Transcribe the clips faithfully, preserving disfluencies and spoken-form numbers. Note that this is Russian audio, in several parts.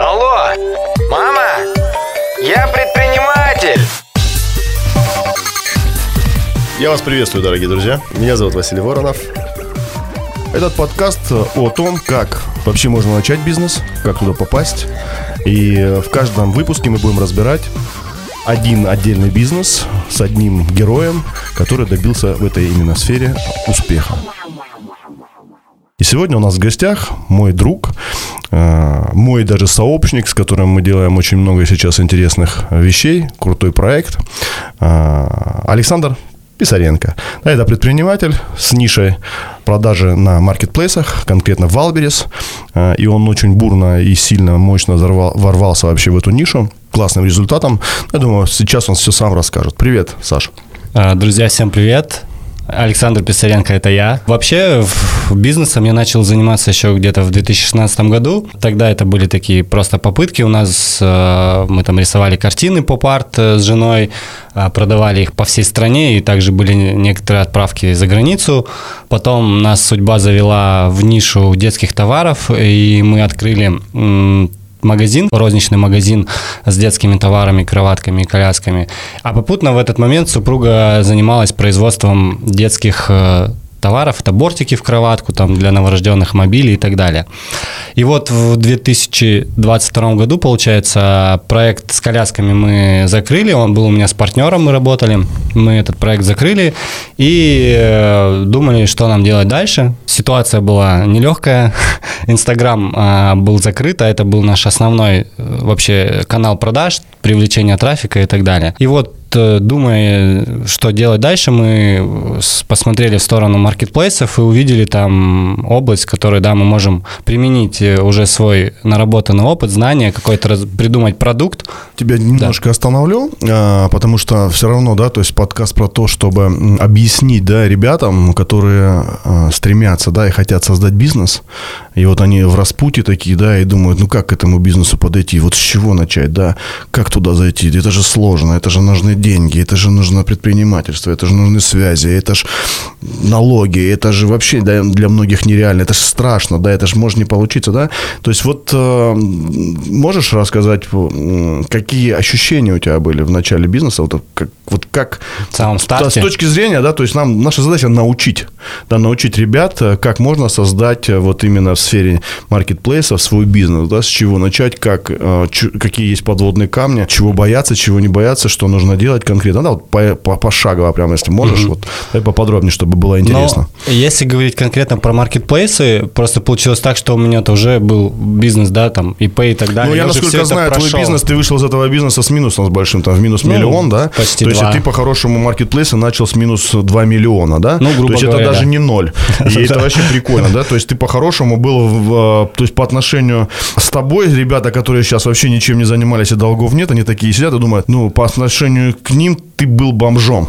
Алло, мама, я предприниматель. Я вас приветствую, дорогие друзья. Меня зовут Василий Воронов. Этот подкаст о том, как вообще можно начать бизнес, как туда попасть. И в каждом выпуске мы будем разбирать один отдельный бизнес с одним героем, который добился в этой именно сфере успеха. И сегодня у нас в гостях мой друг, мой даже сообщник, с которым мы делаем очень много сейчас интересных вещей, крутой проект, Александр Писаренко. Это предприниматель с нишей продажи на маркетплейсах, конкретно в Wildberries. И он очень бурно и сильно, мощно взорвал, ворвался вообще в эту нишу. Классным результатом. Я думаю, сейчас он все сам расскажет. Привет, Саша. Друзья, всем привет. Александр Писаренко, это я. Вообще, бизнесом я начал заниматься еще где-то в две тысячи шестнадцатом году. Тогда это были такие просто попытки у нас. Мы там рисовали картины поп-арт с женой, продавали их по всей стране, и также были некоторые отправки за границу. Потом нас судьба завела в нишу детских товаров, и мы открыли магазин, розничный магазин с детскими товарами, кроватками и колясками. А попутно в этот момент супруга занималась производством детских товаров. Это бортики в кроватку, там для новорожденных, мобилей и так далее. И вот в две тысячи двадцать втором году, получается, проект с колясками мы закрыли. Он был у меня с партнером, мы работали. Мы этот проект закрыли и думали, что нам делать дальше. Ситуация была нелегкая. Инстаграм был закрыт, а это был наш основной вообще канал продаж, привлечения трафика и так далее. И вот, думая, что делать дальше, мы посмотрели в сторону маркетплейсов и увидели там область, в которой, да, мы можем применить уже свой наработанный опыт, знания, какой-то раз, придумать продукт. Тебя немножко да. остановлю, потому что все равно, да, то есть подкаст про то, чтобы объяснить, да, ребятам, которые стремятся, да, и хотят создать бизнес, и вот они в распутье такие, да, и думают, ну как к этому бизнесу подойти, вот с чего начать, да, как туда зайти, это же сложно, это же нужны деньги, это же нужно предпринимательство, это же нужны связи, это же налоги, это же вообще, да, для многих нереально, это же страшно, да, это же может не получиться, да. То есть вот э, можешь рассказать, какие ощущения у тебя были в начале бизнеса, вот как, вот как в самом старте. С точки зрения, да, то есть нам наша задача научить, да, научить ребят, как можно создать вот именно в сфере маркетплейсов свой бизнес, да, с чего начать, как, э, ч, какие есть подводные камни, чего бояться, чего не бояться, что нужно делать конкретно, да, вот по, по, пошагово прямо, если можешь, mm-hmm. вот давай поподробнее, чтобы было интересно. Но если говорить конкретно про маркетплейсы, просто получилось так, что у меня-то уже был бизнес, да, там, ИП и так далее. Ну, я, я насколько знаю, твой бизнес, ты вышел из этого бизнеса с минусом, с большим, там, в минус ну, миллион, да? Почти То два. Есть, и ты по-хорошему маркетплейсы начал с минус два миллиона, да? Ну, грубо То есть, говоря, это даже да. не ноль. И это вообще прикольно, да? То есть, ты по-хорошему был, в, то есть, по отношению с тобой, ребята, которые сейчас вообще ничем не занимались и долгов нет, они такие сидят и думают, ну, по отношению к ним ты был бомжом.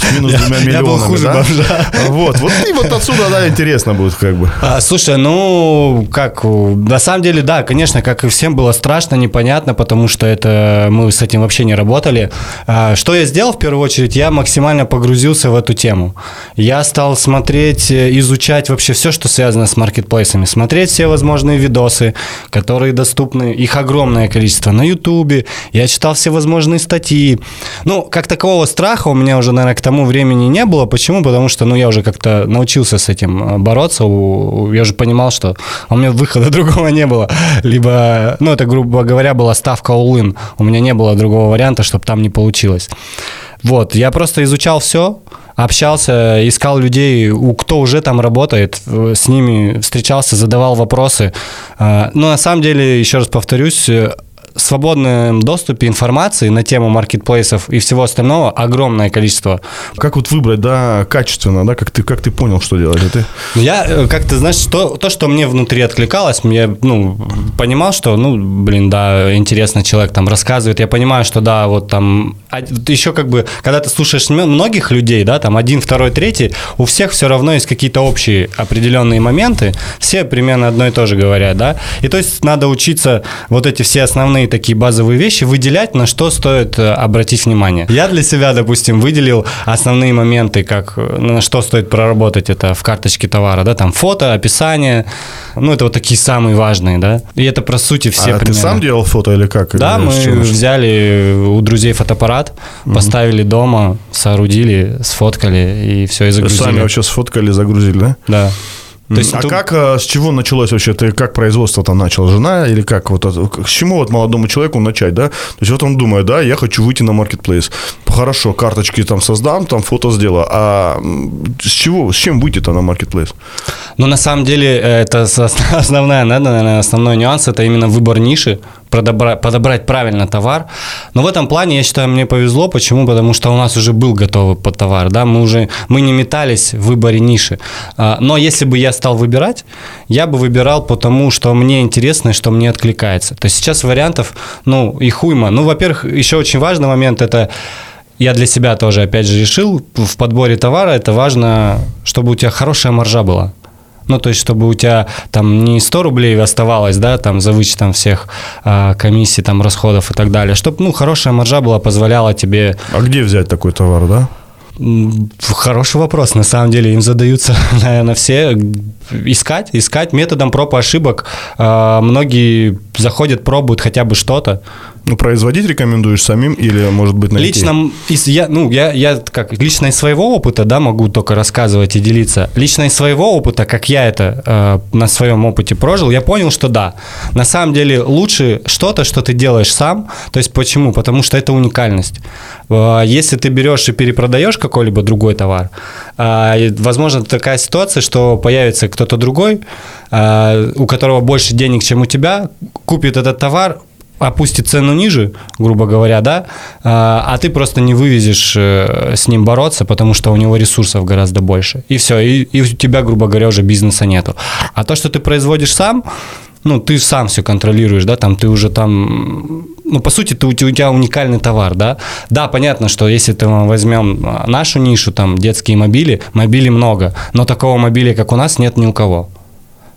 С минус двумя миллионами. Я был хуже да? бомжа. Вот, вот, и вот отсюда, да, интересно будет как бы. А, слушай, ну, как, на самом деле, да, конечно, как и всем было страшно, непонятно, потому что это мы с этим вообще не работали. А, что я сделал в первую очередь? Я максимально погрузился в эту тему. Я стал смотреть, изучать вообще все, что связано с маркетплейсами. Смотреть все возможные видосы, которые доступны, их огромное количество на Ютубе. Я читал все возможные статьи. Ну, как такого страха у меня уже, наверное, к тому времени не было. Почему? Потому что, ну, я уже как-то научился с этим бороться. Я уже понимал, что у меня выхода другого не было. Либо, ну, это, грубо говоря, была ставка all-in. У меня не было другого варианта, чтобы там не получилось. Вот, я просто изучал все, общался, искал людей, кто уже там работает, с ними встречался, задавал вопросы. Но на самом деле, еще раз повторюсь, в свободном доступе информации на тему маркетплейсов и всего остального огромное количество. Как вот выбрать, да, качественно, да, как ты, как ты понял, что делать? Ты... Я как-то, знаешь, что, то, что мне внутри откликалось, я, ну, понимал, что, ну, блин, да, интересно человек там рассказывает, я понимаю, что, да, вот там, еще как бы, когда ты слушаешь многих людей, да, там, один, второй, третий, у всех все равно есть какие-то общие определенные моменты, все примерно одно и то же говорят, да, и то есть надо учиться вот эти все основные основные такие базовые вещи выделять, на что стоит обратить внимание. Я для себя, допустим, выделил основные моменты, как, на что стоит проработать это в карточке товара, да, там фото, описание, ну, это вот такие самые важные, да, и это, по сути, все а примерно. Ты сам делал фото или как? Да, или мы что-то? Взяли у друзей фотоаппарат, mm-hmm. поставили дома, соорудили, сфоткали, и все, и загрузили. Сами вообще сфоткали, загрузили, да? Да. То есть а это... как, с чего началось вообще, ты как производство там начал, жена или как, вот, с чему вот молодому человеку начать, да, то есть вот он думает, да, я хочу выйти на маркетплейс, хорошо, карточки там создам, там фото сделаю, а с чего, с чем выйти-то на маркетплейс? Ну, на самом деле, это основная, наверное, основной нюанс, это именно выбор ниши, подобрать правильно товар. Но в этом плане, я считаю, мне повезло. Почему? Потому что у нас уже был готовый товар, да, мы уже, мы не метались в выборе ниши. Но если бы я стал выбирать, я бы выбирал по тому, что мне интересно и что мне откликается. То есть сейчас вариантов, ну, и хуйма. Ну, во-первых, еще очень важный момент, это я для себя тоже, опять же, решил, в подборе товара это важно, чтобы у тебя хорошая маржа была. Ну, то есть, чтобы у тебя там не сто рублей оставалось, да, там, за вычетом всех э, комиссий, там, расходов и так далее. Чтобы, ну, хорошая маржа была, позволяла тебе... А где взять такой товар, да? Хороший вопрос, на самом деле, им задаются, наверное, все. Искать, искать методом проб и ошибок. Э, многие заходят, пробуют хотя бы что-то. Ну, производить рекомендуешь самим или, может быть, на лично, я, ну, я, я как, лично из своего опыта, да, могу только рассказывать и делиться. Лично из своего опыта, как я это э, на своем опыте прожил, я понял, что да. На самом деле лучше что-то, что ты делаешь сам. То есть почему? Потому что это уникальность. Э, если ты берешь и перепродаешь какой-либо другой товар, э, возможно, такая ситуация, что появится кто-то другой, э, у которого больше денег, чем у тебя, купит этот товар, опустит цену ниже, грубо говоря, да, а ты просто не вывезешь с ним бороться, потому что у него ресурсов гораздо больше. И все, и, и у тебя, грубо говоря, уже бизнеса нету. А то, что ты производишь сам, ну, ты сам все контролируешь, да, там ты уже там... Ну, по сути, ты, у тебя уникальный товар, да? Да, понятно, что если ты возьмем нашу нишу, там, детские мобили, мобилей много, но такого мобиля, как у нас, нет ни у кого.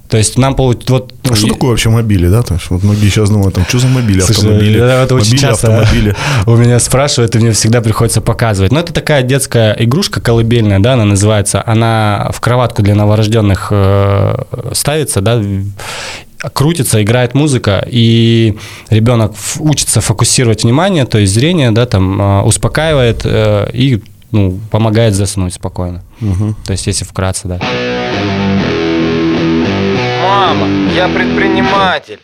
То есть нам получится... Вот... А что такое вообще мобили, да? То есть, вот многие сейчас думают, там, что за мобили, слушай, автомобили, да, это очень мобили, часто автомобили. У меня спрашивают, и мне всегда приходится показывать. Но это такая детская игрушка колыбельная, да, она называется. Она в кроватку для новорожденных э, ставится, да, крутится, играет музыка, и ребенок учится фокусировать внимание, то есть зрение, да, там, э, успокаивает э, и, ну, помогает заснуть спокойно. Угу. То есть если вкратце, да. Мама, я предприниматель.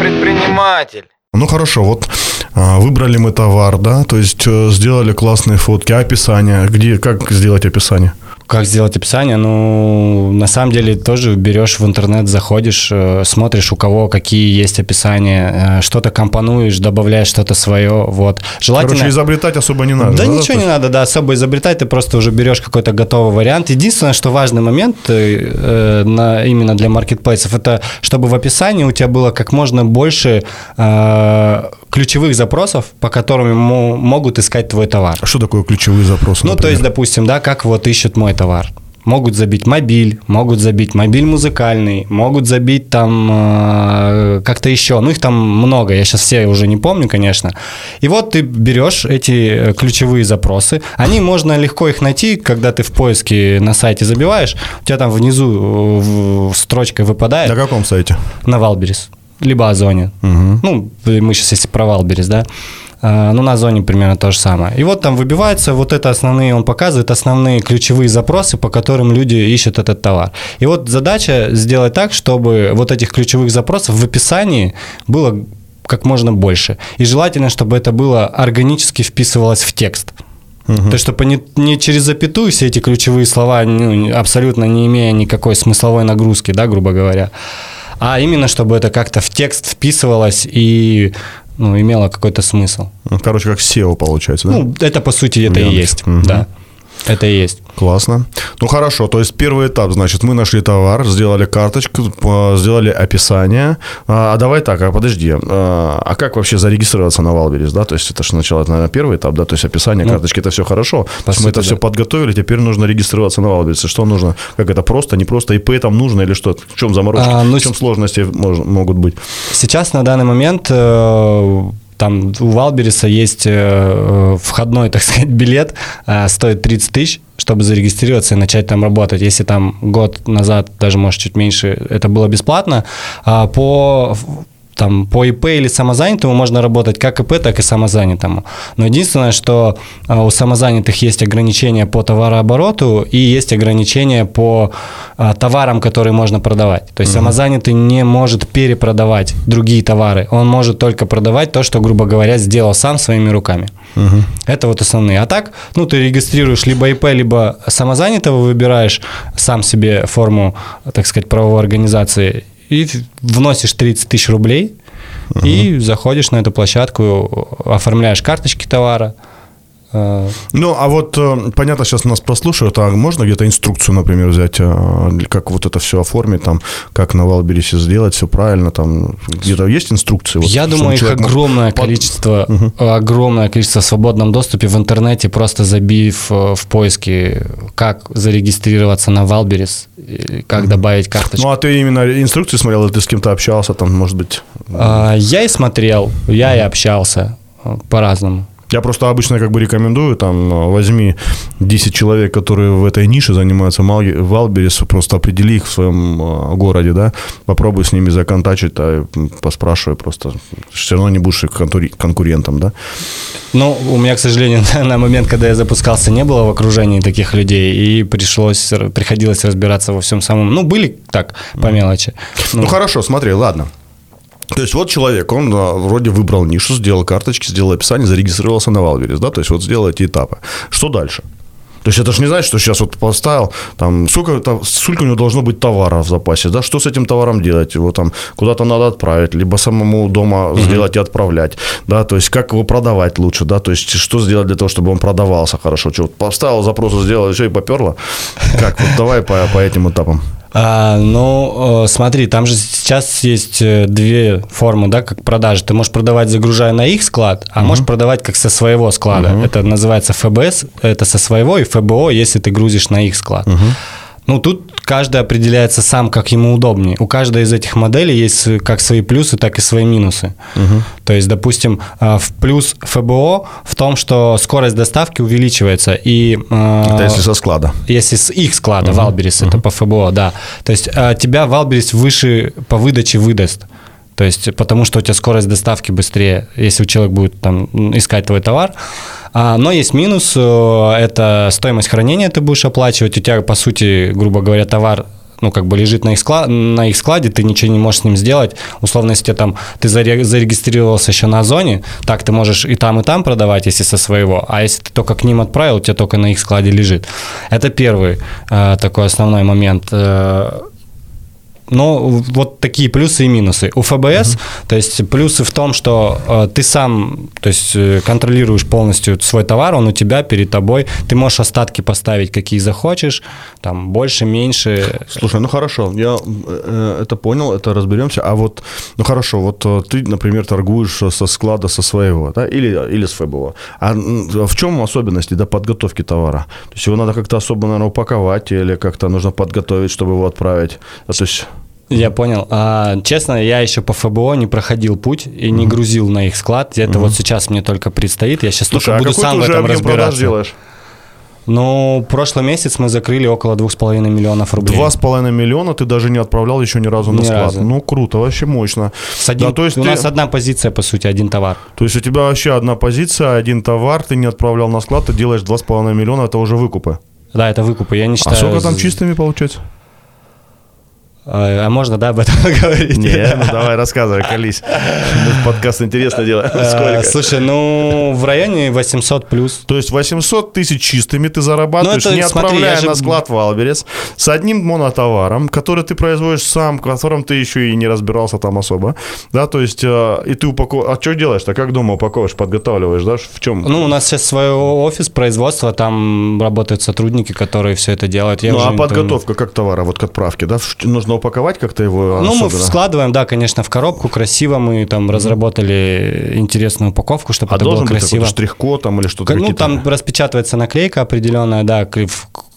Предприниматель. Ну хорошо, вот выбрали мы товар, да, то есть сделали классные фотки, описание, где, как сделать описание? Как сделать описание? Ну, на самом деле, тоже берешь в интернет, заходишь, смотришь, у кого какие есть описания, что-то компонуешь, добавляешь что-то свое. Вот. Желательно... Короче, изобретать особо не надо. Да, да ничего не надо, да, особо изобретать, ты просто уже берешь какой-то готовый вариант. Единственное, что важный момент э, на, именно для маркетплейсов, это чтобы в описании у тебя было как можно больше э, ключевых запросов, по которым могут искать твой товар. А что такое ключевые запросы? Ну, например? То есть, допустим, да, как вот ищет мой товар. товар. Могут забить мобиль, могут забить мобиль музыкальный, могут забить там э, как-то еще. Ну, их там много, я сейчас все уже не помню, конечно. И вот ты берешь эти ключевые запросы. Они, можно легко их найти, когда ты в поиске на сайте забиваешь. У тебя там внизу строчка выпадает. На каком сайте? На Wildberries, либо Озоне. Угу. Ну, мы сейчас если про Wildberries, да. Ну, на Озоне примерно то же самое. И вот там выбивается, вот это основные, он показывает основные ключевые запросы, по которым люди ищут этот товар. И вот задача сделать так, чтобы вот этих ключевых запросов в описании было как можно больше. И желательно, чтобы это было органически вписывалось в текст. Угу. То есть, чтобы не, не через запятую все эти ключевые слова, ну, абсолютно не имея никакой смысловой нагрузки, да, грубо говоря, а именно, чтобы это как-то в текст вписывалось и... ну, имело какой-то смысл. Короче, как сео получается, да? Ну, это, по сути, это Яндекс. И есть, угу. Да. Это и есть. Классно. Ну, хорошо. То есть, первый этап, значит, мы нашли товар, сделали карточку, сделали описание. А давай так, а подожди. А как вообще зарегистрироваться на Wildberries, да? То есть, это же сначала, наверное, первый этап, да? То есть, описание, ну, карточки, это все хорошо. То есть, мы это да. все подготовили, теперь нужно регистрироваться на Wildberries. Что нужно? Как это просто, не просто? ИП там нужно или что? В чем заморочки? А, ну, в чем с... сложности можно, могут быть? Сейчас, на данный момент... Э- Там у Wildberries есть э, входной, так сказать, билет, э, стоит тридцать тысяч, чтобы зарегистрироваться и начать там работать. Если там год назад, даже, может, чуть меньше, это было бесплатно. А по, там, по ИП или самозанятому можно работать как ИП, так и самозанятому. Но единственное, что у самозанятых есть ограничения по товарообороту и есть ограничения по э, товарам, которые можно продавать. То есть mm-hmm. самозанятый не может перепродавать другие товары. Он может только продавать то, что, грубо говоря, сделал сам своими руками. Mm-hmm. Это вот основные. А так, ну, ты регистрируешь либо ИП, либо самозанятого, выбираешь сам себе форму, так сказать, правовой организации и вносишь тридцать тысяч рублей, угу. и заходишь на эту площадку, оформляешь карточки товара. Ну, а вот, понятно, сейчас нас прослушают, а можно где-то инструкцию, например, взять, как вот это все оформить, там, как на Wildberries сделать все правильно, там, где-то есть инструкции? Вот, я думаю, их огромное может... количество, угу. огромное количество в свободном доступе в интернете, просто забив в поиске, как зарегистрироваться на Wildberries, как угу. добавить карточку. Ну, а ты именно инструкции смотрел, или ты с кем-то общался, там, может быть? А, я и смотрел, я и общался по-разному. Я просто обычно как бы рекомендую, там, возьми десять человек, которые в этой нише занимаются Wildberries, просто определи их в своем городе, да, попробуй с ними законтачить, а поспрашивай просто, все равно не будешь конкурентом, да. Ну, у меня, к сожалению, на момент, когда я запускался, не было в окружении таких людей, и пришлось, приходилось разбираться во всем самом, ну, были так, по мелочи. Ну, ну хорошо, смотри, ладно. То есть, вот человек, он да, вроде выбрал нишу, сделал карточки, сделал описание, зарегистрировался на Wildberries, да, то есть, вот сделал эти этапы. Что дальше? То есть, это же не значит, что сейчас вот поставил, там, сколько, там, сколько у него должно быть товара в запасе, да, что с этим товаром делать, его там куда-то надо отправить, либо самому дома сделать mm-hmm. и отправлять, да, то есть, как его продавать лучше, да, то есть, что сделать для того, чтобы он продавался хорошо, что, вот поставил запрос, сделал, все, и поперло, как, вот давай по, по этим этапам. А, ну, смотри, там же сейчас есть две формы, да, как продажи. Ты можешь продавать, загружая на их склад, а uh-huh. можешь продавать как со своего склада. Uh-huh. Это называется эф бэ эс, это со своего, и эф бэ о, если ты грузишь на их склад. Uh-huh. Ну, тут каждый определяется сам, как ему удобнее. У каждой из этих моделей есть как свои плюсы, так и свои минусы. Uh-huh. То есть, допустим, в плюс эф бэ о в том, что скорость доставки увеличивается. И, это если со склада. Если с их склада, uh-huh. Wildberries, uh-huh. это по эф бэ о, да. То есть, тебя Wildberries выше по выдаче выдаст. То есть, потому что у тебя скорость доставки быстрее, если человек будет там искать твой товар. Но есть минус, это стоимость хранения ты будешь оплачивать, у тебя, по сути, грубо говоря, товар, ну, как бы лежит на их, склад, на их складе, ты ничего не можешь с ним сделать, условно, если ты, там, ты зарегистрировался еще на Озоне, так ты можешь и там, и там продавать, если со своего, а если ты только к ним отправил, у тебя только на их складе лежит. Это первый такой основной момент. Но вот такие плюсы и минусы. У эф бэ эс, uh-huh. то есть плюсы в том, что э, ты сам, то есть, э, контролируешь полностью свой товар, он у тебя, перед тобой. Ты можешь остатки поставить, какие захочешь, там больше, меньше. Слушай, ну хорошо, я э, это понял, это разберемся. А вот, ну хорошо, вот ты, например, торгуешь со склада со своего, да, или, или с эф бэ о. А в чем особенности до подготовки товара? То есть его надо как-то особо, наверное, упаковать или как-то нужно подготовить, чтобы его отправить? А, то есть... Я понял. А, честно, я еще по эф бэ о не проходил путь и не mm-hmm. грузил на их склад. Это mm-hmm. вот сейчас мне только предстоит. Я сейчас Слушай, только а буду сам в этом разбираться. Ну, прошлый месяц мы закрыли около двух с половиной миллионов рублей. два с половиной миллиона ты даже не отправлял еще ни разу ни на склад. Разу. Ну, круто, вообще мощно. С один, да, то есть у ты... нас одна позиция, по сути, один товар. То есть у тебя вообще одна позиция, один товар, ты не отправлял на склад, ты делаешь два с половиной миллиона, это уже выкупы. Да, это выкупы, я не считаю... А сколько там чистыми получается? А можно, да, об этом говорить? Нет, ну давай рассказывай, колись. Подкаст интересное дело. Сколько? Слушай, ну в районе восемьсот плюс. То есть восемьсот тысяч чистыми ты зарабатываешь, это, не смотри, отправляя же... на склад Wildberries, с одним монотоваром, который ты производишь сам, в котором ты еще и не разбирался там особо. Да, то есть, и ты упаковываешь. А что делаешь-то? Как дома упаковываешь, подготавливаешь, да? В чем? Ну, у нас сейчас свой офис, производство, там работают сотрудники, которые все это делают. Я ну, а подготовка там... как товара, вот к отправке, да? Нужно упаковать как-то его? Ну, особенно? Мы складываем, да, конечно, в коробку, красиво. Мы там разработали интересную упаковку, чтобы а это было красиво. А должен быть штрих-код там, или что-то? Ну, там распечатывается наклейка определенная, да,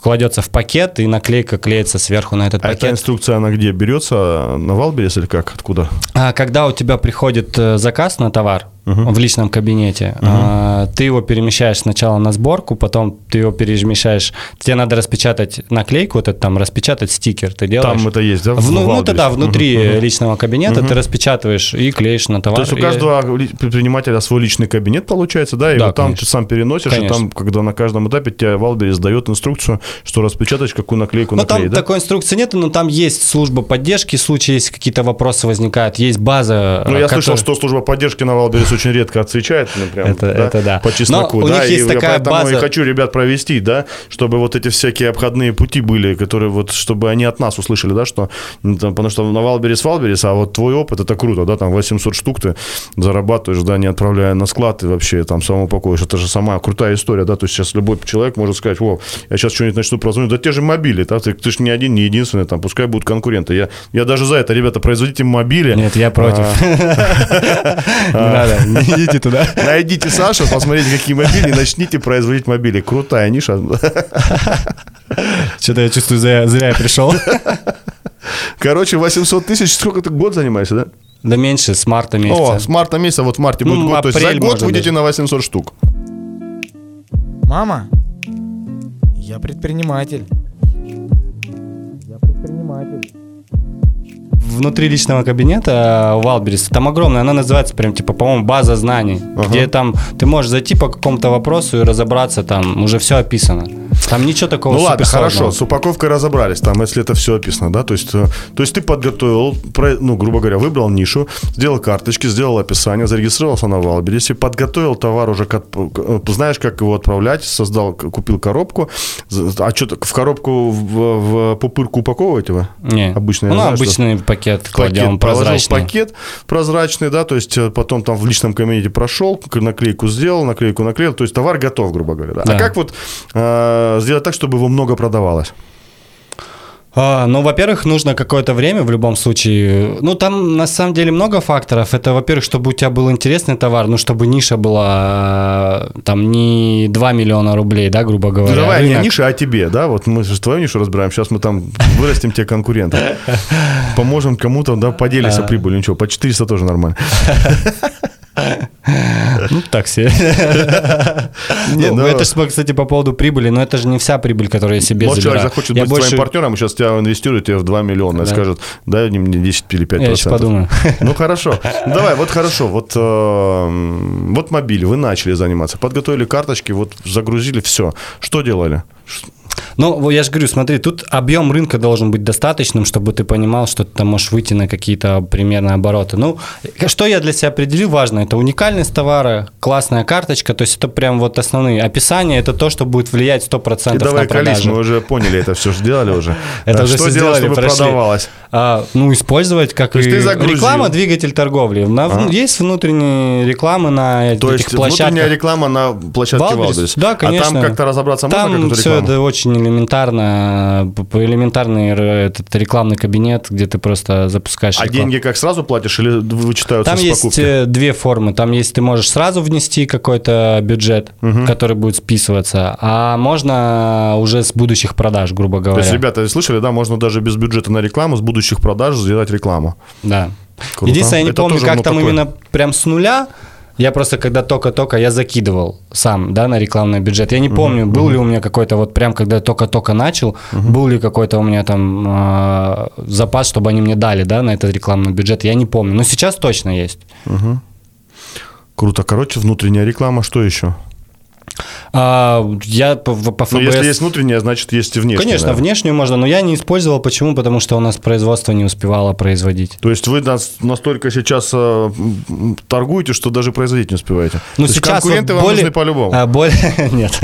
кладется в пакет, и наклейка клеится сверху на этот а пакет. А эта инструкция, она где? Берется на Wildberries или как? Откуда? А когда у тебя приходит заказ на товар, Uh-huh. в личном кабинете. Uh-huh. а, ты его перемещаешь сначала на сборку, потом ты его перемещаешь. Тебе надо распечатать наклейку, вот это там, распечатать стикер. Ты делаешь. Там это есть, да? В, ну, это да, внутри uh-huh. личного кабинета uh-huh. ты распечатываешь и клеишь на товар. То есть у каждого и... предпринимателя свой личный кабинет получается, да? И да, вот там конечно. Ты сам переносишь, конечно. И там, когда на каждом этапе тебе Wildberries дает инструкцию, что распечатать, какую наклейку наклеить. Ну, там да? такой инструкции нет, но там есть служба поддержки, в случае, если какие-то вопросы возникают, есть база. Ну, я которая... слышал, что служба поддержки на Wildberries очень редко отвечает, ну, прям, это, да, это, да. по чесноку. Но у да, них есть и такая поэтому база... я хочу ребят провести, да, чтобы вот эти всякие обходные пути были, которые вот, чтобы они от нас услышали, да, что, ну, там, потому что на Wildberries Wildberries, а вот твой опыт, это круто, да, там восемьсот штук ты зарабатываешь, да, не отправляя на склад и вообще там самоупаковываешь, это же сама крутая история, да, то есть сейчас любой человек может сказать, о, я сейчас что-нибудь начну прозвонить, да те же мобили, да, ты, ты же не один, не единственный, там, пускай будут конкуренты, я, я даже за это, ребята, производите мобили. Нет, я против. Не идите туда. Найдите Сашу, посмотрите, какие мобили, начните производить мобили. Крутая ниша. Что-то я чувствую, зря, зря я пришел. Короче, восемьсот тысяч. Сколько ты год занимаешься, да? Да меньше, с марта месяца. О, с марта месяца, вот в марте будет ну, год. То есть за год выйдете на восемьсот штук. Мама, я предприниматель. Я предприниматель. Внутри личного кабинета Wildberries, там огромная, она называется прям, типа, по-моему, база знаний, uh-huh. где там ты можешь зайти по какому-то вопросу и разобраться, там уже все описано. Там ничего такого ну ладно, суперсложного. Хорошо, с упаковкой разобрались, там, если это все описано, да, то есть, то есть ты подготовил, ну, грубо говоря, выбрал нишу, сделал карточки, сделал описание, зарегистрировался на Wildberries, подготовил товар уже, к, знаешь, как его отправлять, создал, купил коробку, а что, в коробку в, в пупырку упаковываете вы? Нет, обычный, ну, знаю, обычный что... пакет кладем, пакет, прозрачный. Положил пакет прозрачный, да, то есть потом там в личном кабинете прошел, наклейку сделал, наклейку наклеил, то есть товар готов, грубо говоря. Да? Да. А как вот э, сделать так, чтобы его много продавалось? А, ну, во-первых, нужно какое-то время в любом случае. Ну, там на самом деле много факторов. Это, во-первых, чтобы у тебя был интересный товар, ну, чтобы ниша была там не два миллиона рублей, да, грубо говоря. Ну, давай рынок. Не ниша, а тебе, да? Вот мы же твою нишу разбираем, сейчас мы там вырастим тебе конкурентов. Поможем кому-то, да, поделимся прибылью, ничего, по четыреста тоже нормально. Ну, так себе. Не, ну, но... Это же, кстати, по поводу прибыли, но это же не вся прибыль, которую я себе забираю. Человек захочет я быть больше... твоим партнером, сейчас тебя инвестируют тебе в два миллиона, да. И скажет, дай мне десять или пять процентов. Я еще подумаю. Ну, хорошо. Давай, вот хорошо. Вот, э, вот мобиль, вы начали заниматься, подготовили карточки, вот загрузили, все. Что делали? Ну, я же говорю, смотри, тут объем рынка должен быть достаточным, чтобы ты понимал, что ты там можешь выйти на какие-то примерно обороты. Ну, что я для себя определил, важно, это уникальность товара, классная карточка, то есть это прям вот основные описания, это то, что будет влиять сто процентов на продажу. И давай колись, мы уже поняли, это все сделали уже. Это уже все сделали, прошли. Ну, использовать как и реклама, двигатель торговли. Есть внутренние рекламы на этих площадках. То есть внутренняя реклама на площадке Wildberries? Да, конечно. А там как-то разобраться можно, как эту рекламу? Это очень элементарно, элементарный этот рекламный кабинет, где ты просто запускаешь рекламу. А деньги как сразу платишь или вычитаются там с покупки? Там есть две формы. Там есть ты можешь сразу внести какой-то бюджет, угу. который будет списываться, а можно уже с будущих продаж, грубо говоря. То есть, ребята, слышали, да, можно даже без бюджета на рекламу, с будущих продаж сделать рекламу. Да. Круто. Единственное, я не Это помню, как там такое. Именно прям с нуля. Я просто, когда только-только, я закидывал сам, да, на рекламный бюджет. Я не помню, uh-huh, был uh-huh. ли у меня какой-то, вот прям, когда только-только начал, uh-huh. был ли какой-то у меня там э, запас, чтобы они мне дали, да, на этот рекламный бюджет, я не помню. Но сейчас точно есть. Uh-huh. Круто. Короче, внутренняя реклама, что еще? А, я по, по ФБС... Но если есть внутренняя, значит, есть и внешняя. Конечно, наверное. Внешнюю можно, но я не использовал. Почему? Потому что у нас производство не успевало производить. То есть вы нас настолько сейчас э, торгуете, что даже производить не успеваете? Ну, сейчас конкуренты вот более, вам нужны по-любому. Более, нет.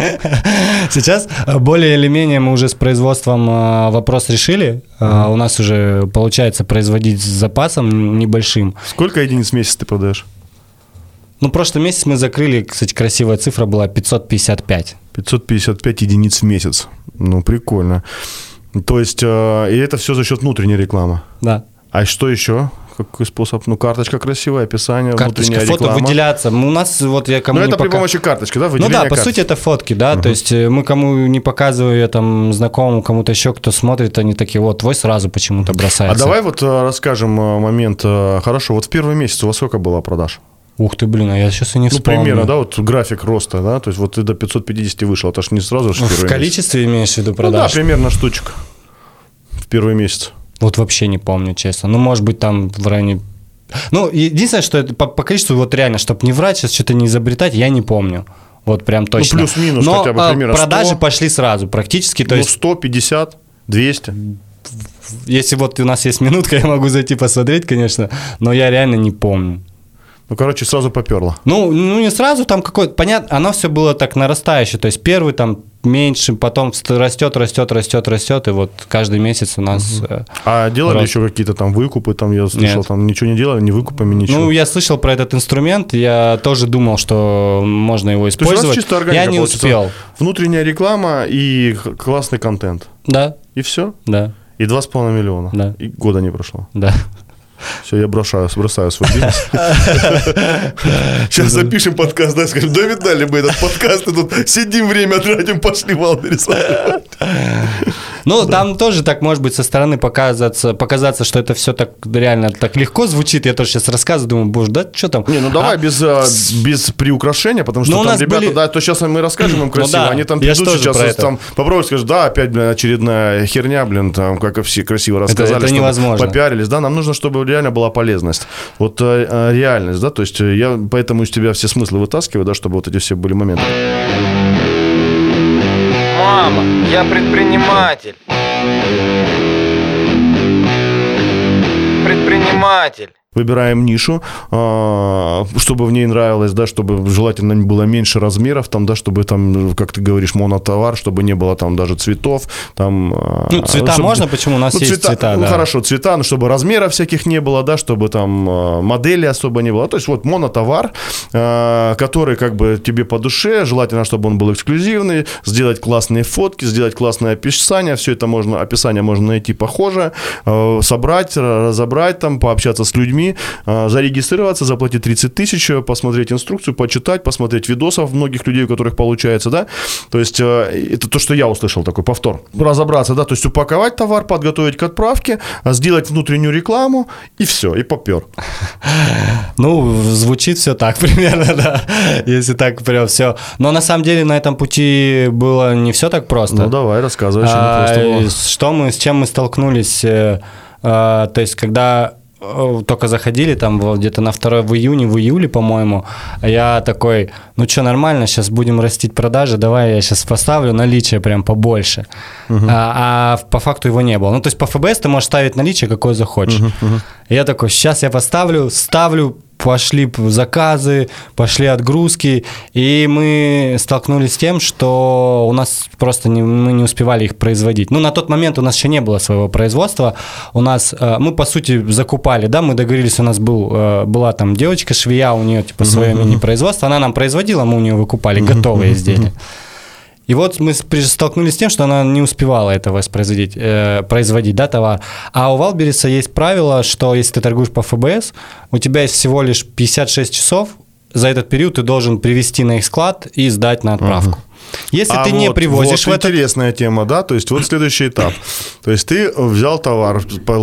Сейчас более или менее мы уже с производством э, вопрос решили. Mm-hmm. Э, у нас уже получается производить с запасом небольшим. Сколько единиц в месяц ты продаешь? Ну, прошлый месяц мы закрыли, кстати, красивая цифра была пятьсот пятьдесят пять. пятьсот пятьдесят пять единиц в месяц. Ну, прикольно. То есть, э, и это все за счет внутренней рекламы? Да. А что еще? Какой способ? Ну, карточка красивая, описание, карточка, внутренняя реклама. Карточка, фото выделяться. У нас вот я кому ну, это не при пока... помощи карточки, да? Выделение ну да, по карточки. Сути, это фотки, да. Uh-huh. То есть, мы кому не показываю, я там знакомому, кому-то еще, кто смотрит, они такие, вот, твой сразу почему-то бросается. А давай вот расскажем момент. Хорошо, вот в первый месяц у вас сколько было продаж? Ух ты, блин, а я сейчас и не вспомню. Ну, примерно, да, вот график роста, да, то есть вот ты до пятьсот пятьдесят вышел, это ж не сразу же в первый В количестве месяц. Имеешь в виду продаж? Ну, да, примерно штучек в первый месяц. Вот вообще не помню, честно. Ну, может быть, там в районе... Ну, единственное, что это по, по количеству, вот реально, чтобы не врать, сейчас что-то не изобретать, я не помню. Вот прям точно. Ну, плюс-минус Но, хотя бы примерно сто. Но продажи пошли сразу практически, то ну, есть... Ну, сто пятьдесят, двести... Если вот у нас есть минутка, я могу зайти посмотреть, конечно, но я реально не помню. Ну, короче, сразу поперло. Ну, ну, не сразу, там какое-то, понятно, оно все было так нарастающее, то есть первый там меньше, потом растет, растет, растет, растет, и вот каждый месяц у нас... Угу. А делали рост. Еще какие-то там выкупы, там я слышал, Нет. там ничего не делали, ни выкупами, ничего? Ну, я слышал про этот инструмент, я тоже думал, что можно его использовать, то есть у вас чисто органика, я не успел. Внутренняя реклама и классный контент. Да. И все? Да. И два с половиной миллиона? Да. И года не прошло? Да. Все, я бросаю, бросаю свой бизнес. Сейчас запишем подкаст, да, скажем, да видали бы этот подкаст, и тут сидим, время тратим, пошли Wildberries. Ну, там тоже так, может быть, со стороны показаться, показаться, что это все так реально так легко звучит. Я тоже сейчас рассказываю, думаю, боже, да что там? Не, ну давай без, без приукрашения, потому что там ребята, да, то сейчас мы расскажем им красиво, они там придут сейчас, там попробуют, скажут, да, опять, блин, очередная херня, блин, там, как все красиво рассказали, что попиарились, да, нам нужно, чтобы реально была полезность. Вот э, реальность, да, то есть я поэтому из тебя все смыслы вытаскиваю, да, чтобы вот эти все были моменты. Мама, я предприниматель. Предприниматель. Выбираем нишу, чтобы в ней нравилось, да, чтобы желательно было меньше размеров, там, да, чтобы там, как ты говоришь, монотовар, чтобы не было там даже цветов. Там, ну, цвета чтобы... можно, почему у нас ну, есть цвета? цвета ну, да. Хорошо, цвета, но чтобы размеров всяких не было, да, чтобы там модели особо не было. То есть вот монотовар, который как бы тебе по душе, желательно, чтобы он был эксклюзивный, сделать классные фотки, сделать классное описание, все это можно, описание можно найти похожее, собрать, разобрать, там, пообщаться с людьми, зарегистрироваться, заплатить тридцать тысяч, посмотреть инструкцию, почитать, посмотреть видосов многих людей, у которых получается, да, то есть это то, что я услышал, такой повтор. Разобраться, да, то есть упаковать товар, подготовить к отправке, сделать внутреннюю рекламу и все, и попер. Ну, звучит все так примерно, да, если так прям все. Но на самом деле на этом пути было не все так просто. Ну, давай, рассказывай. А, что мы, с чем мы столкнулись, а, то есть когда... Только заходили там где-то на второе в июне, в июле, по-моему. Я такой, ну что, нормально, сейчас будем растить продажи, давай я сейчас поставлю наличие прям побольше. Uh-huh. А, а по факту его не было. Ну то есть по эф бэ эс ты можешь ставить наличие, какое захочешь. Uh-huh, uh-huh. Я такой, сейчас я поставлю, ставлю, пошли заказы, пошли отгрузки. И мы столкнулись с тем, что у нас просто не, мы не успевали их производить. Ну, на тот момент у нас еще не было своего производства. У нас, мы, по сути, закупали, да, мы договорились, у нас был, была там девочка, швея, у нее типа свое uh-huh. мини-производство. Она нам производила, мы у нее выкупали uh-huh. готовые изделия. Uh-huh. И вот мы столкнулись с тем, что она не успевала это воспроизводить, э, производить, да, товар. А у Wildberries есть правило, что если ты торгуешь по эф бэ эс, у тебя есть всего лишь пятьдесят шесть часов, за этот период ты должен привезти на их склад и сдать на отправку. Uh-huh. Если а ты вот, не привозишь... Вот в интересная этот... тема, да, то есть вот следующий этап. То есть ты взял товар,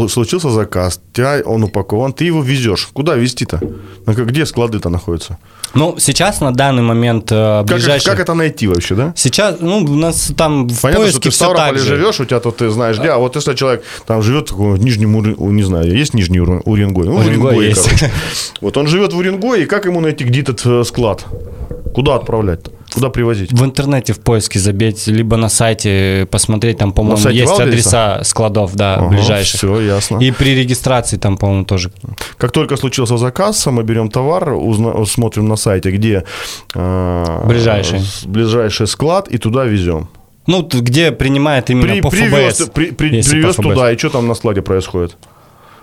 случился заказ, он упакован, ты его везешь. Куда везти-то? Где склады-то находятся? Ну, сейчас на данный момент ближайший... Как, как это найти вообще, да? Сейчас, ну, у нас там в понятно, поиске все так же. Понятно, что ты в Ставрополе живешь, у тебя тут ты знаешь, где, а вот если человек там живет в Нижнем Уренгое, не знаю, есть Нижний Уренгой? Ну, Уренгой есть. Короче. Вот он живет в Уренгое, и как ему найти, где этот склад? Куда отправлять-то? Куда привозить? В интернете в поиске забить, либо на сайте посмотреть, там, по-моему, есть Wildberries? Адреса складов, да, ага, ближайших. Все, ясно. И при регистрации там, по-моему, тоже. Как только случился заказ, мы берем товар, узна- смотрим на сайте, где э- ближайший. Э- ближайший склад, и туда везем. Ну, где принимает именно при, по ФБС. Привез, при, при, привез по ФБС. Туда, и что там на складе происходит?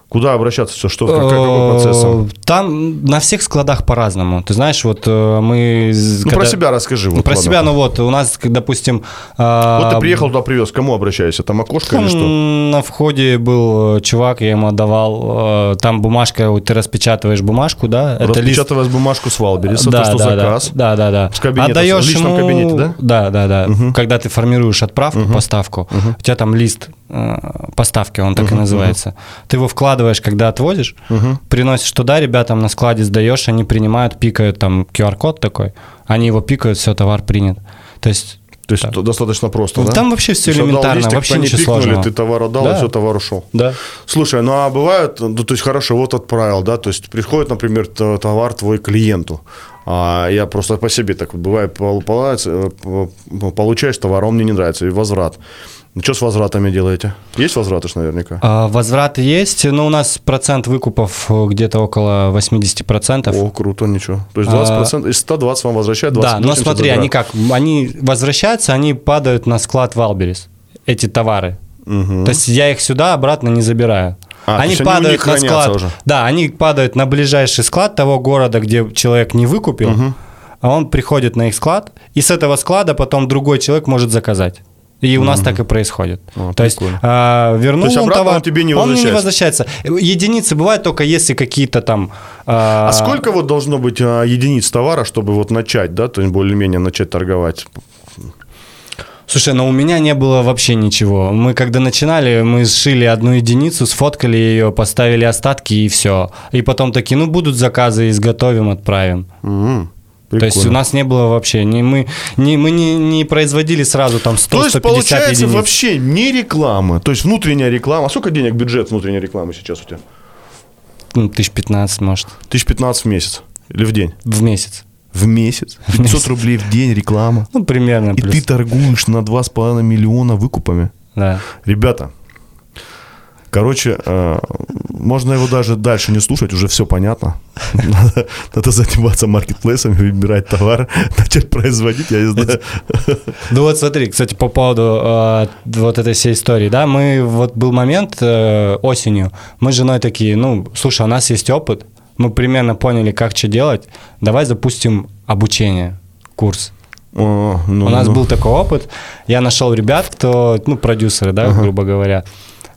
Куда обращаться, все, что, как, какого процесса? Там на всех складах по-разному. Ты знаешь, вот мы... Ну, когда... про себя расскажи. Вот, про ладно. себя, ну вот, у нас, допустим... Вот ты приехал туда, привез, к кому обращаешься? Там окошко там или что? На входе был чувак, я ему отдавал, там бумажка, ты распечатываешь бумажку, да? Распечатываешь лист... бумажку с Wildberries, да, это что, да, заказ? Да, да, да. С кабинета, отдаешь в личном ему... кабинете, да? Да, да, да. Угу. Когда ты формируешь отправку, угу. поставку, угу. у тебя там лист поставки, он так uh-huh, и называется. Uh-huh. Ты его вкладываешь, когда отводишь, uh-huh. приносишь туда, ребятам на складе сдаешь, они принимают, пикают, там ку ар-код такой, они его пикают, все, товар принят. То есть... То есть так. достаточно просто, ну, да? Там вообще все элементарно, листик, вообще ничего пикнули, сложного. Ты товар отдал, да. и все, товар ушел. Да. Слушай, ну а бывает, ну, то есть хорошо, вот отправил, да, то есть приходит, например, товар твой клиенту, а я просто по себе так, бывает, получаешь товар, он мне не нравится, и возврат. Что с возвратами делаете? Есть возвраты ж наверняка? А, возвраты есть, но у нас процент выкупов где-то около восемьдесят процентов. О, круто, ничего. То есть двадцать процентов, а, из сто двадцать вам возвращают, двадцать процентов. Да, но смотри, забирают. Они как, они возвращаются, они падают на склад Wildberries, эти товары. Угу. То есть я их сюда обратно не забираю. А, они падают они на склад. Уже. Да, они падают на ближайший склад того города, где человек не выкупил, угу. а он приходит на их склад, и с этого склада потом другой человек может заказать. И у нас угу. так и происходит. А, то, есть, а, вернул то есть, он товар, он, тебе не он не возвращается. Единицы бывают только если какие-то там... А, а сколько вот должно быть а, единиц товара, чтобы вот начать, да, то есть более-менее начать торговать? Слушай, ну у меня не было вообще ничего. Мы когда начинали, мы сшили одну единицу, сфоткали ее, поставили остатки и все. И потом такие, ну будут заказы, изготовим, отправим. Угу. Прикольно. То есть у нас не было вообще, не, мы, не, мы не, не производили сразу там сто сто пятьдесят единиц. То есть получается единиц. Вообще не реклама, то есть внутренняя реклама. А сколько денег бюджет внутренней рекламы сейчас у тебя? Ну, тысяч пятнадцать, может. Тысяч пятнадцать в месяц или в день? В месяц. В месяц? пятьсот рублей в день реклама? Ну, примерно. И плюс. Ты торгуешь на два с половиной миллиона выкупами? Да. Ребята, короче, можно его даже дальше не слушать, уже все понятно. Надо, надо заниматься маркетплейсами, выбирать товар, начать производить, я не знаю. Ну вот смотри, кстати, по поводу э, вот этой всей истории, да, мы, вот был момент э, осенью, мы с женой такие, ну, слушай, у нас есть опыт, мы примерно поняли, как что делать, давай запустим обучение, курс. О, ну, у нас ну. был такой опыт, я нашел ребят, кто, ну, продюсеры, да, ага. грубо говоря.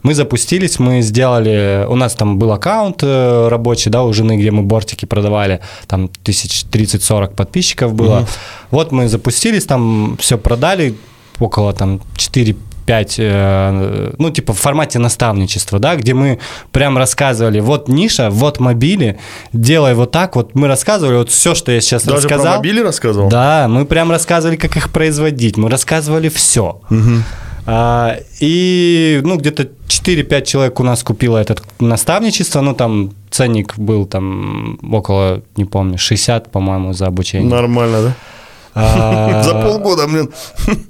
Мы запустились, мы сделали, у нас там был аккаунт рабочий, да, у жены, где мы бортики продавали, там тысяч тридцать-сорок подписчиков было. Угу. Вот мы запустились, там все продали, около там четыре-пять, ну типа в формате наставничества, да, где мы прям рассказывали, вот ниша, вот мобили, делай вот так, вот мы рассказывали, вот все, что я сейчас даже рассказал. Даже про мобили рассказывал? Да, мы прям рассказывали, как их производить, мы рассказывали все. Угу. А, и, ну, где-то четыре-пять человек у нас купило это наставничество, ну, там ценник был там около, не помню, шестьдесят, по-моему, за обучение. Нормально, да? А, за полгода, блин.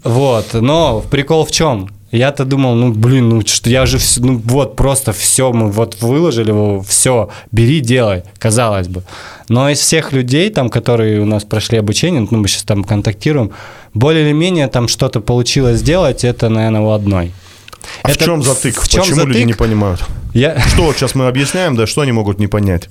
Вот, но прикол в чем? Я-то думал, ну, блин, ну, что я же, ну, вот, просто все, мы вот выложили его, все, бери, делай, казалось бы. Но из всех людей, там, которые у нас прошли обучение, ну, мы сейчас там контактируем, более или менее там что-то получилось сделать, это, наверное, у одной. А это в чем затык? В чем Почему затык? Люди не понимают? Я... Что вот сейчас мы объясняем, да, что они могут не понять?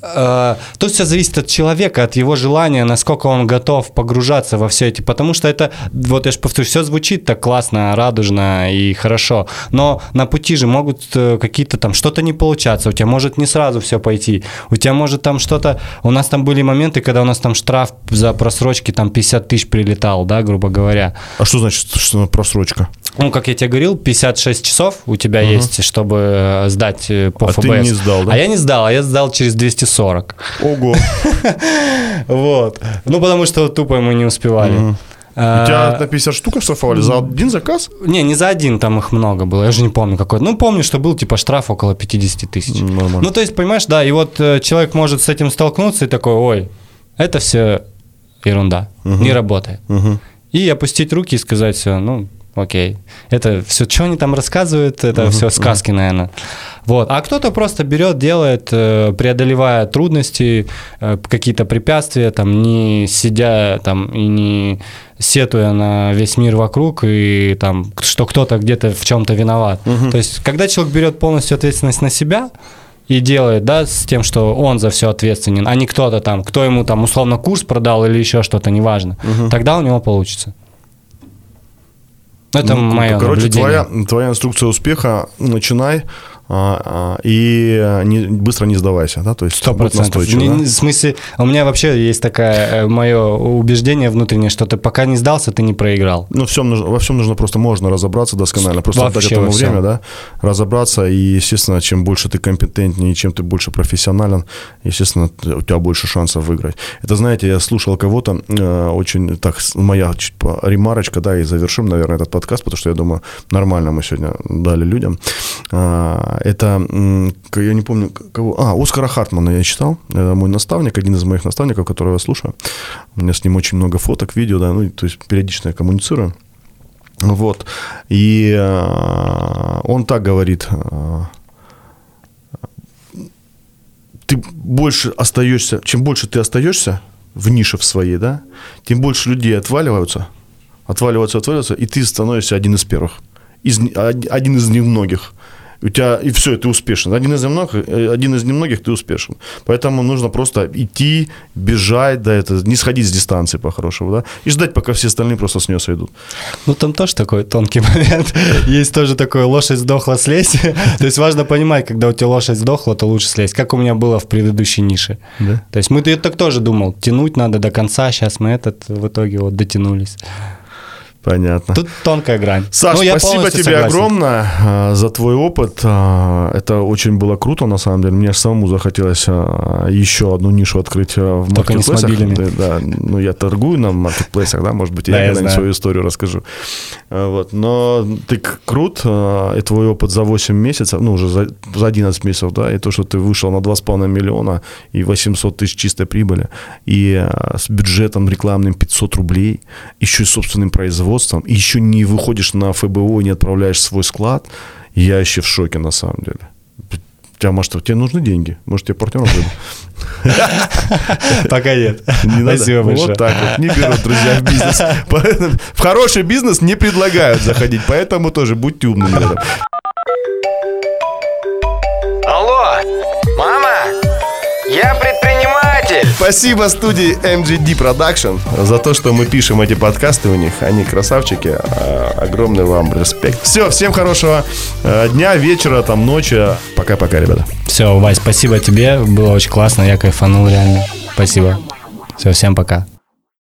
Тут все зависит от человека, от его желания, насколько он готов погружаться во все эти, потому что это, вот я же повторюсь, все звучит так классно, радужно и хорошо, но на пути же могут какие-то там, что-то не получаться, у тебя может не сразу все пойти, у тебя может там что-то, у нас там были моменты, когда у нас там штраф за просрочки там пятьдесят тысяч прилетал, да, грубо говоря. А что значит что просрочка? Ну, как я тебе говорил, пятьдесят шесть часов у тебя угу. есть, чтобы сдать по а ФБС. А ты не сдал, да? А я не сдал, а я сдал через двести сорок. Ого! Вот. Ну, потому что тупо мы не успевали. У тебя на пятьдесят штук штрафовали за один заказ? Не, не за один, там их много было, я же не помню какой. Ну, помню, что был типа штраф около пятьдесят тысяч. Ну, то есть, понимаешь, да, и вот человек может с этим столкнуться и такой, ой, это все ерунда, не работает. и опустить руки и сказать все, ну, окей. Это все, что они там рассказывают, это uh-huh, все сказки, uh-huh. наверное. Вот. А кто-то просто берет, делает, преодолевая трудности, какие-то препятствия, там, не сидя там, и не сетуя на весь мир вокруг, и там, что кто-то где-то в чем-то виноват. Uh-huh. То есть, когда человек берет полностью ответственность на себя и делает, да, с тем, что он за все ответственен, а не кто-то там, кто ему там условно курс продал или еще что-то, неважно, uh-huh. тогда у него получится. Это ну, мое короче, наблюдение. Твоя, твоя инструкция успеха, начинай а, а, и не, быстро не сдавайся. Да? То есть сто процентов настойчив, не, да? В смысле, у меня вообще есть такое мое убеждение внутреннее, что ты пока не сдался, ты не проиграл. Ну, всем нужно, во всем нужно просто можно разобраться досконально. Просто вообще дать этому время, да, разобраться. И, естественно, чем больше ты компетентнее, чем ты больше профессионален, естественно, у тебя больше шансов выиграть. Это, знаете, я слушал кого-то, э, очень, так, моя чуть ремарочка, да, и завершим, наверное, этот подкаст, потому что, я думаю, нормально мы сегодня дали людям. Это, я не помню, кого... А, Оскара Хартмана я читал. Это мой наставник, один из моих наставников, которого я слушаю. У меня с ним очень много фоток, видео, да, ну, то есть периодично я коммуницирую. Вот. И он так говорит... Ты больше остаешься... Чем больше ты остаешься в нише в своей, да, тем больше людей отваливаются, отваливаются, отваливаются, и ты становишься один из первых. Из, один из немногих. У тебя, и все, ты успешен. Один из немногих, один из немногих ты успешен. Поэтому нужно просто идти, бежать, да, это, не сходить с дистанции по-хорошему, да, и ждать, пока все остальные просто с нее сойдут. Ну, там тоже такой тонкий момент. Есть тоже такое, лошадь сдохла, слезь. То есть важно понимать, когда у тебя лошадь сдохла, то лучше слезть, как у меня было в предыдущей нише. Да? То есть мы-то так тоже думал, тянуть надо до конца, сейчас мы этот в итоге вот дотянулись. Понятно. Тут тонкая грань. Саш, спасибо тебе согласен. огромное э, за твой опыт. Э, это очень было круто, на самом деле. Мне аж самому захотелось э, еще одну нишу открыть э, в Только маркетплейсах. Не с да, ну, я торгую на маркетплейсах, да, может быть, я, да, я когда-нибудь свою историю расскажу. Э, вот. Но ты крут, э, и твой опыт за восемь месяцев, ну, уже за, за одиннадцать месяцев, да, и то, что ты вышел на два с половиной миллиона и восемьсот тысяч чистой прибыли, и э, с бюджетом рекламным пятьсот рублей, еще и собственным производством, и еще не выходишь на эф бэ о, не отправляешь свой склад, я еще в шоке, на самом деле. Тебя, может, тебе нужны деньги? Может, тебе партнеров дадут? Пока нет. Спасибо большое. Вот так вот. Не берут, друзья, в бизнес. В хороший бизнес не предлагают заходить, поэтому тоже будьте умными. Алло, мама, я предприниматель. Спасибо студии эм джи ди Production за то, что мы пишем эти подкасты у них. Они красавчики. Огромный вам респект. Все, всем хорошего дня, вечера, там, ночи. Пока-пока, ребята. Все, Вась, спасибо тебе. Было очень классно. Я кайфанул реально. Спасибо. Все, всем пока.